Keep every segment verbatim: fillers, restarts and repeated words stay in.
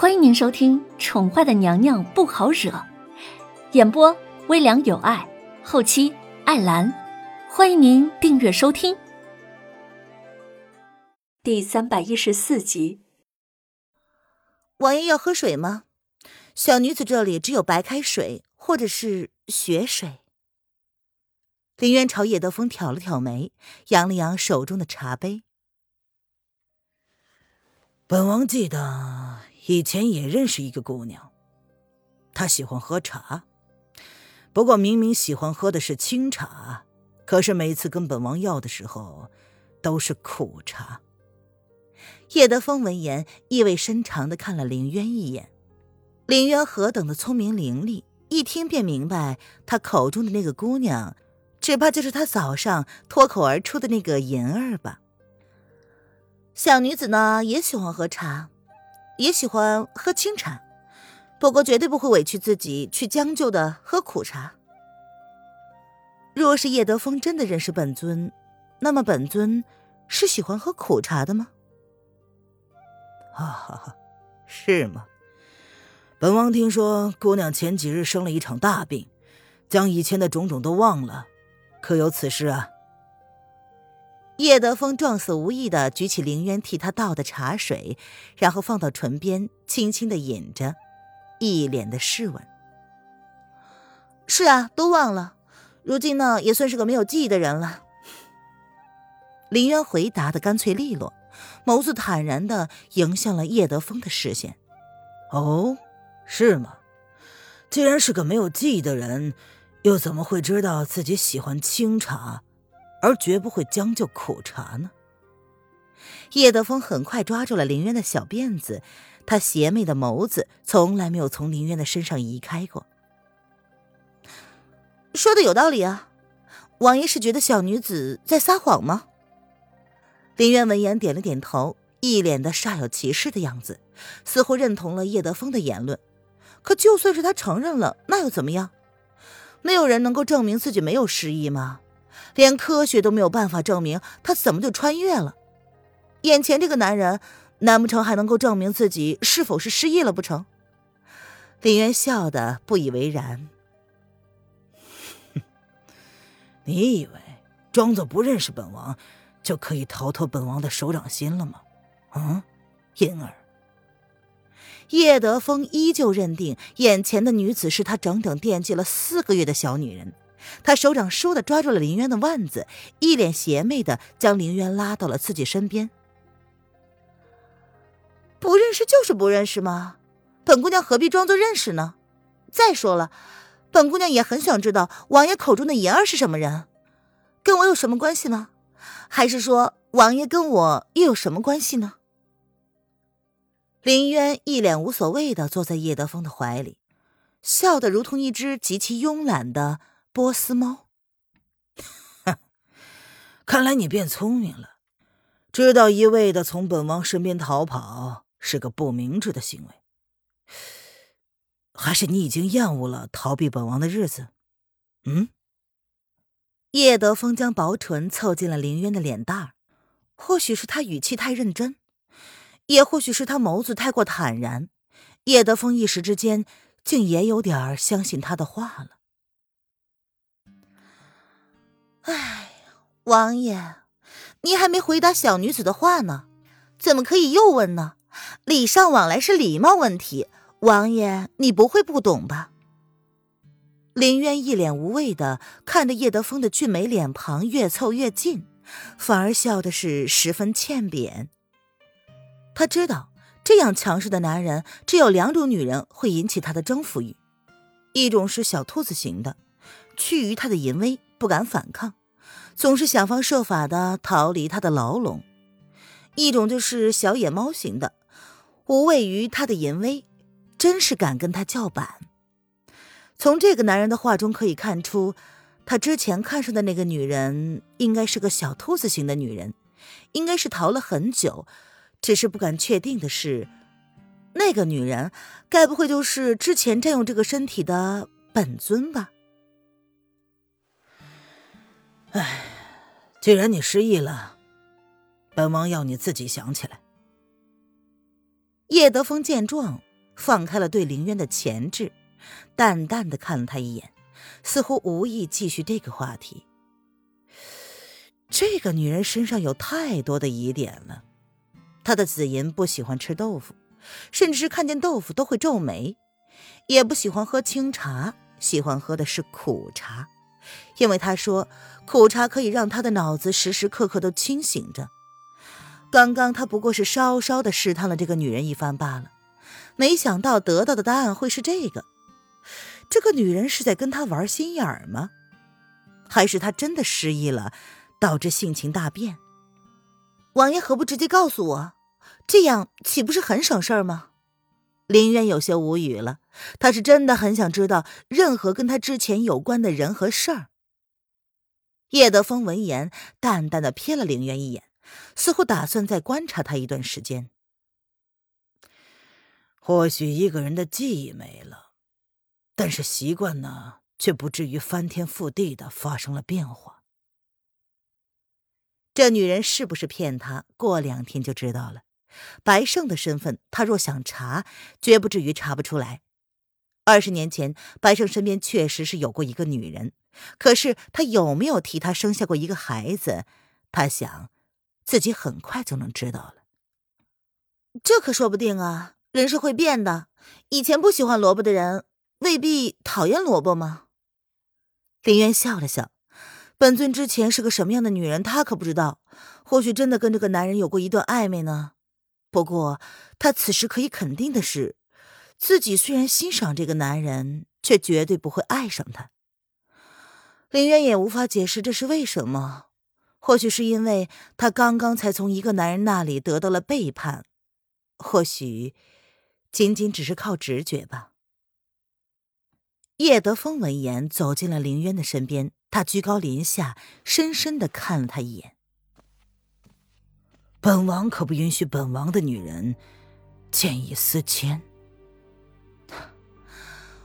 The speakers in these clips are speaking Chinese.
欢迎您收听《宠坏的娘娘不好惹》，演播微凉有爱，后期艾兰，欢迎您订阅收听。第三百一十四集。王爷要喝水吗？小女子这里只有白开水或者是雪水。林渊朝叶德风挑了挑眉，扬了扬手中的茶杯。本王记得以前也认识一个姑娘，她喜欢喝茶，不过明明喜欢喝的是清茶，可是每次跟本王要的时候都是苦茶。叶德风闻言意味深长地看了林渊一眼，林渊何等的聪明伶俐，一听便明白他口中的那个姑娘只怕就是他早上脱口而出的那个银儿吧。小女子呢也喜欢喝茶，也喜欢喝清茶，不过绝对不会委屈自己去将就的喝苦茶。若是叶德风真的认识本尊，那么本尊是喜欢喝苦茶的吗？啊，是吗？本王听说姑娘前几日生了一场大病，将以前的种种都忘了，可有此事啊？叶德风撞死无意地举起凌渊替他倒的茶水，然后放到唇边轻轻地饮着，一脸的试问。是啊，都忘了，如今呢也算是个没有记忆的人了。凌渊回答得干脆利落，眸子坦然地迎向了叶德风的视线。哦，是吗？既然是个没有记忆的人，又怎么会知道自己喜欢清茶，而绝不会将就苦茶呢？叶德风很快抓住了林渊的小辫子，他邪魅的眸子从来没有从林渊的身上移开过。说的有道理啊，王爷是觉得小女子在撒谎吗？林渊闻言点了点头，一脸的煞有其事的样子，似乎认同了叶德风的言论。可就算是他承认了，那又怎么样？没有人能够证明自己没有失忆吗？连科学都没有办法证明，他怎么就穿越了？眼前这个男人，难不成还能够证明自己是否是失忆了不成？林渊笑得不以为然。你以为装作不认识本王就可以逃脱本王的手掌心了吗？嗯，银儿。叶德风依旧认定眼前的女子是他整整惦记了四个月的小女人，他手掌倏地抓住了林渊的腕子，一脸邪魅地将林渊拉到了自己身边。不认识就是不认识吗？本姑娘何必装作认识呢？再说了，本姑娘也很想知道王爷口中的银儿是什么人，跟我有什么关系吗？还是说王爷跟我又有什么关系呢？林渊一脸无所谓地坐在叶德风的怀里，笑得如同一只极其慵懒的波斯猫。看来你变聪明了，知道一味地从本王身边逃跑是个不明智的行为。还是你已经厌恶了逃避本王的日子？嗯？叶德风将薄唇凑近了林渊的脸蛋儿，或许是他语气太认真，也或许是他眸子太过坦然，叶德风一时之间竟也有点相信他的话了。哎，王爷，您还没回答小女子的话呢，怎么可以又问呢？礼尚往来是礼貌问题，王爷你不会不懂吧？林渊一脸无畏的看着叶德风的俊美脸庞越凑越近，反而笑的是十分欠扁。他知道这样强势的男人只有两种女人会引起他的征服欲，一种是小兔子型的，趋于他的淫威不敢反抗，总是想方设法的逃离他的牢笼；一种就是小野猫型的，无畏于他的淫威，真是敢跟他叫板。从这个男人的话中可以看出，他之前看上的那个女人应该是个小兔子型的女人，应该是逃了很久，只是不敢确定的是，那个女人该不会就是之前占用这个身体的本尊吧？唉，既然你失忆了，本王要你自己想起来。叶德风见状，放开了对林渊的钳制，淡淡的看了他一眼，似乎无意继续这个话题。这个女人身上有太多的疑点了。她的子吟不喜欢吃豆腐，甚至是看见豆腐都会皱眉，也不喜欢喝清茶，喜欢喝的是苦茶，因为她说苦茶可以让她的脑子时时刻刻都清醒着。刚刚她不过是稍稍的试探了这个女人一番罢了，没想到得到的答案会是这个。这个女人是在跟她玩心眼儿吗？还是她真的失忆了，导致性情大变？王爷何不直接告诉我，这样岂不是很省事儿吗？林渊有些无语了，他是真的很想知道任何跟他之前有关的人和事儿。叶德风闻言淡淡的瞥了林渊一眼，似乎打算再观察他一段时间。或许一个人的记忆没了，但是习惯呢，却不至于翻天覆地的发生了变化。这女人是不是骗他，过两天就知道了。白胜的身份，他若想查，绝不至于查不出来。二十年前，白胜身边确实是有过一个女人，可是他有没有替她生下过一个孩子，他想，自己很快就能知道了。这可说不定啊，人是会变的，以前不喜欢萝卜的人，未必讨厌萝卜吗？林渊笑了笑，本尊之前是个什么样的女人，她可不知道，或许真的跟这个男人有过一段暧昧呢。不过她此时可以肯定的是，自己虽然欣赏这个男人，却绝对不会爱上他。林渊也无法解释这是为什么，或许是因为她刚刚才从一个男人那里得到了背叛，或许仅仅只是靠直觉吧。叶德风闻言走进了林渊的身边，他居高临下，深深地看了他一眼。本王可不允许本王的女人见异思迁。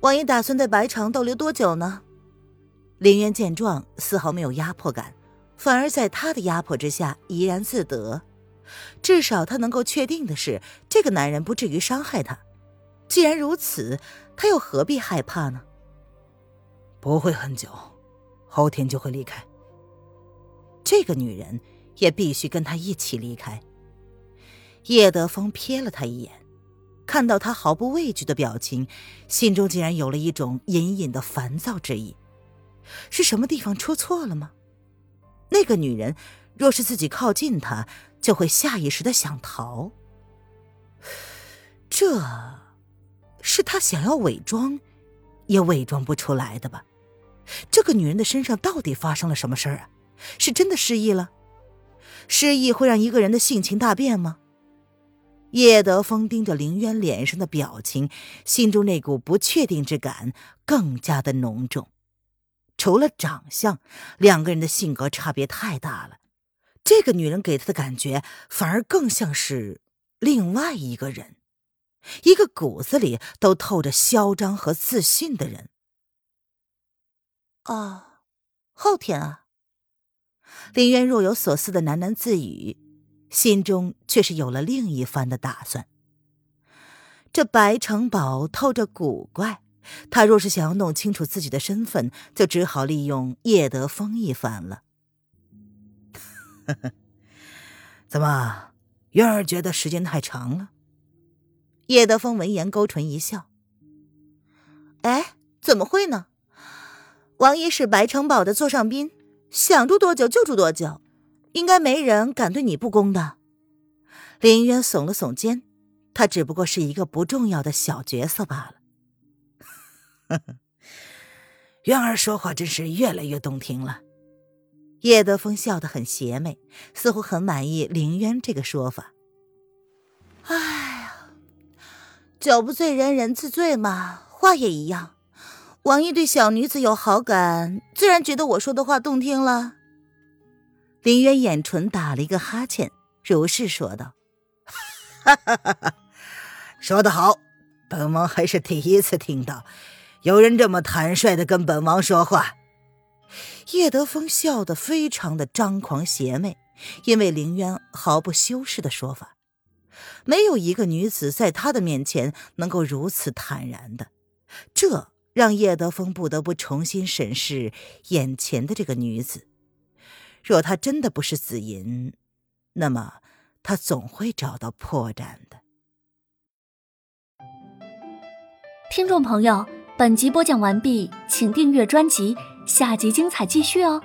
王爷打算在白城逗留多久呢？林渊见状，丝毫没有压迫感，反而在他的压迫之下怡然自得。至少他能够确定的是，这个男人不至于伤害他。既然如此，他又何必害怕呢？不会很久，后天就会离开。这个女人也必须跟他一起离开。叶德风瞥了他一眼，看到他毫不畏惧的表情，心中竟然有了一种隐隐的烦躁之意。是什么地方出错了吗？那个女人若是自己靠近他，就会下意识的想逃。这是他想要伪装也伪装不出来的吧？这个女人的身上到底发生了什么事儿啊？是真的失忆了？失忆会让一个人的性情大变吗？叶德风盯着林渊脸上的表情，心中那股不确定之感更加的浓重。除了长相，两个人的性格差别太大了，这个女人给他的感觉反而更像是另外一个人，一个骨子里都透着嚣张和自信的人。哦，后天啊。林渊若有所思的喃喃自语，心中却是有了另一番的打算。这白城堡透着古怪，他若是想要弄清楚自己的身份，就只好利用叶德风一番了。怎么，渊儿觉得时间太长了？叶德风闻言勾唇一笑。哎，怎么会呢？王爷是白城堡的座上宾，想住多久就住多久，应该没人敢对你不公的。林渊耸了耸肩，他只不过是一个不重要的小角色罢了。渊儿说话真是越来越动听了。叶德风笑得很邪魅，似乎很满意林渊这个说法。唉，酒不醉人人自醉嘛，话也一样。王爷对小女子有好感，自然觉得我说的话动听了。林渊眼唇打了一个哈欠，如是说道：“哈哈哈哈，说得好，本王还是第一次听到有人这么坦率的跟本王说话。”叶德风笑得非常的张狂邪魅，因为林渊毫不修饰的说法。没有一个女子在他的面前能够如此坦然的，这让叶德风不得不重新审视眼前的这个女子。若她真的不是紫银，那么他总会找到破绽的。听众朋友，本集播讲完毕，请订阅专辑，下集精彩继续哦。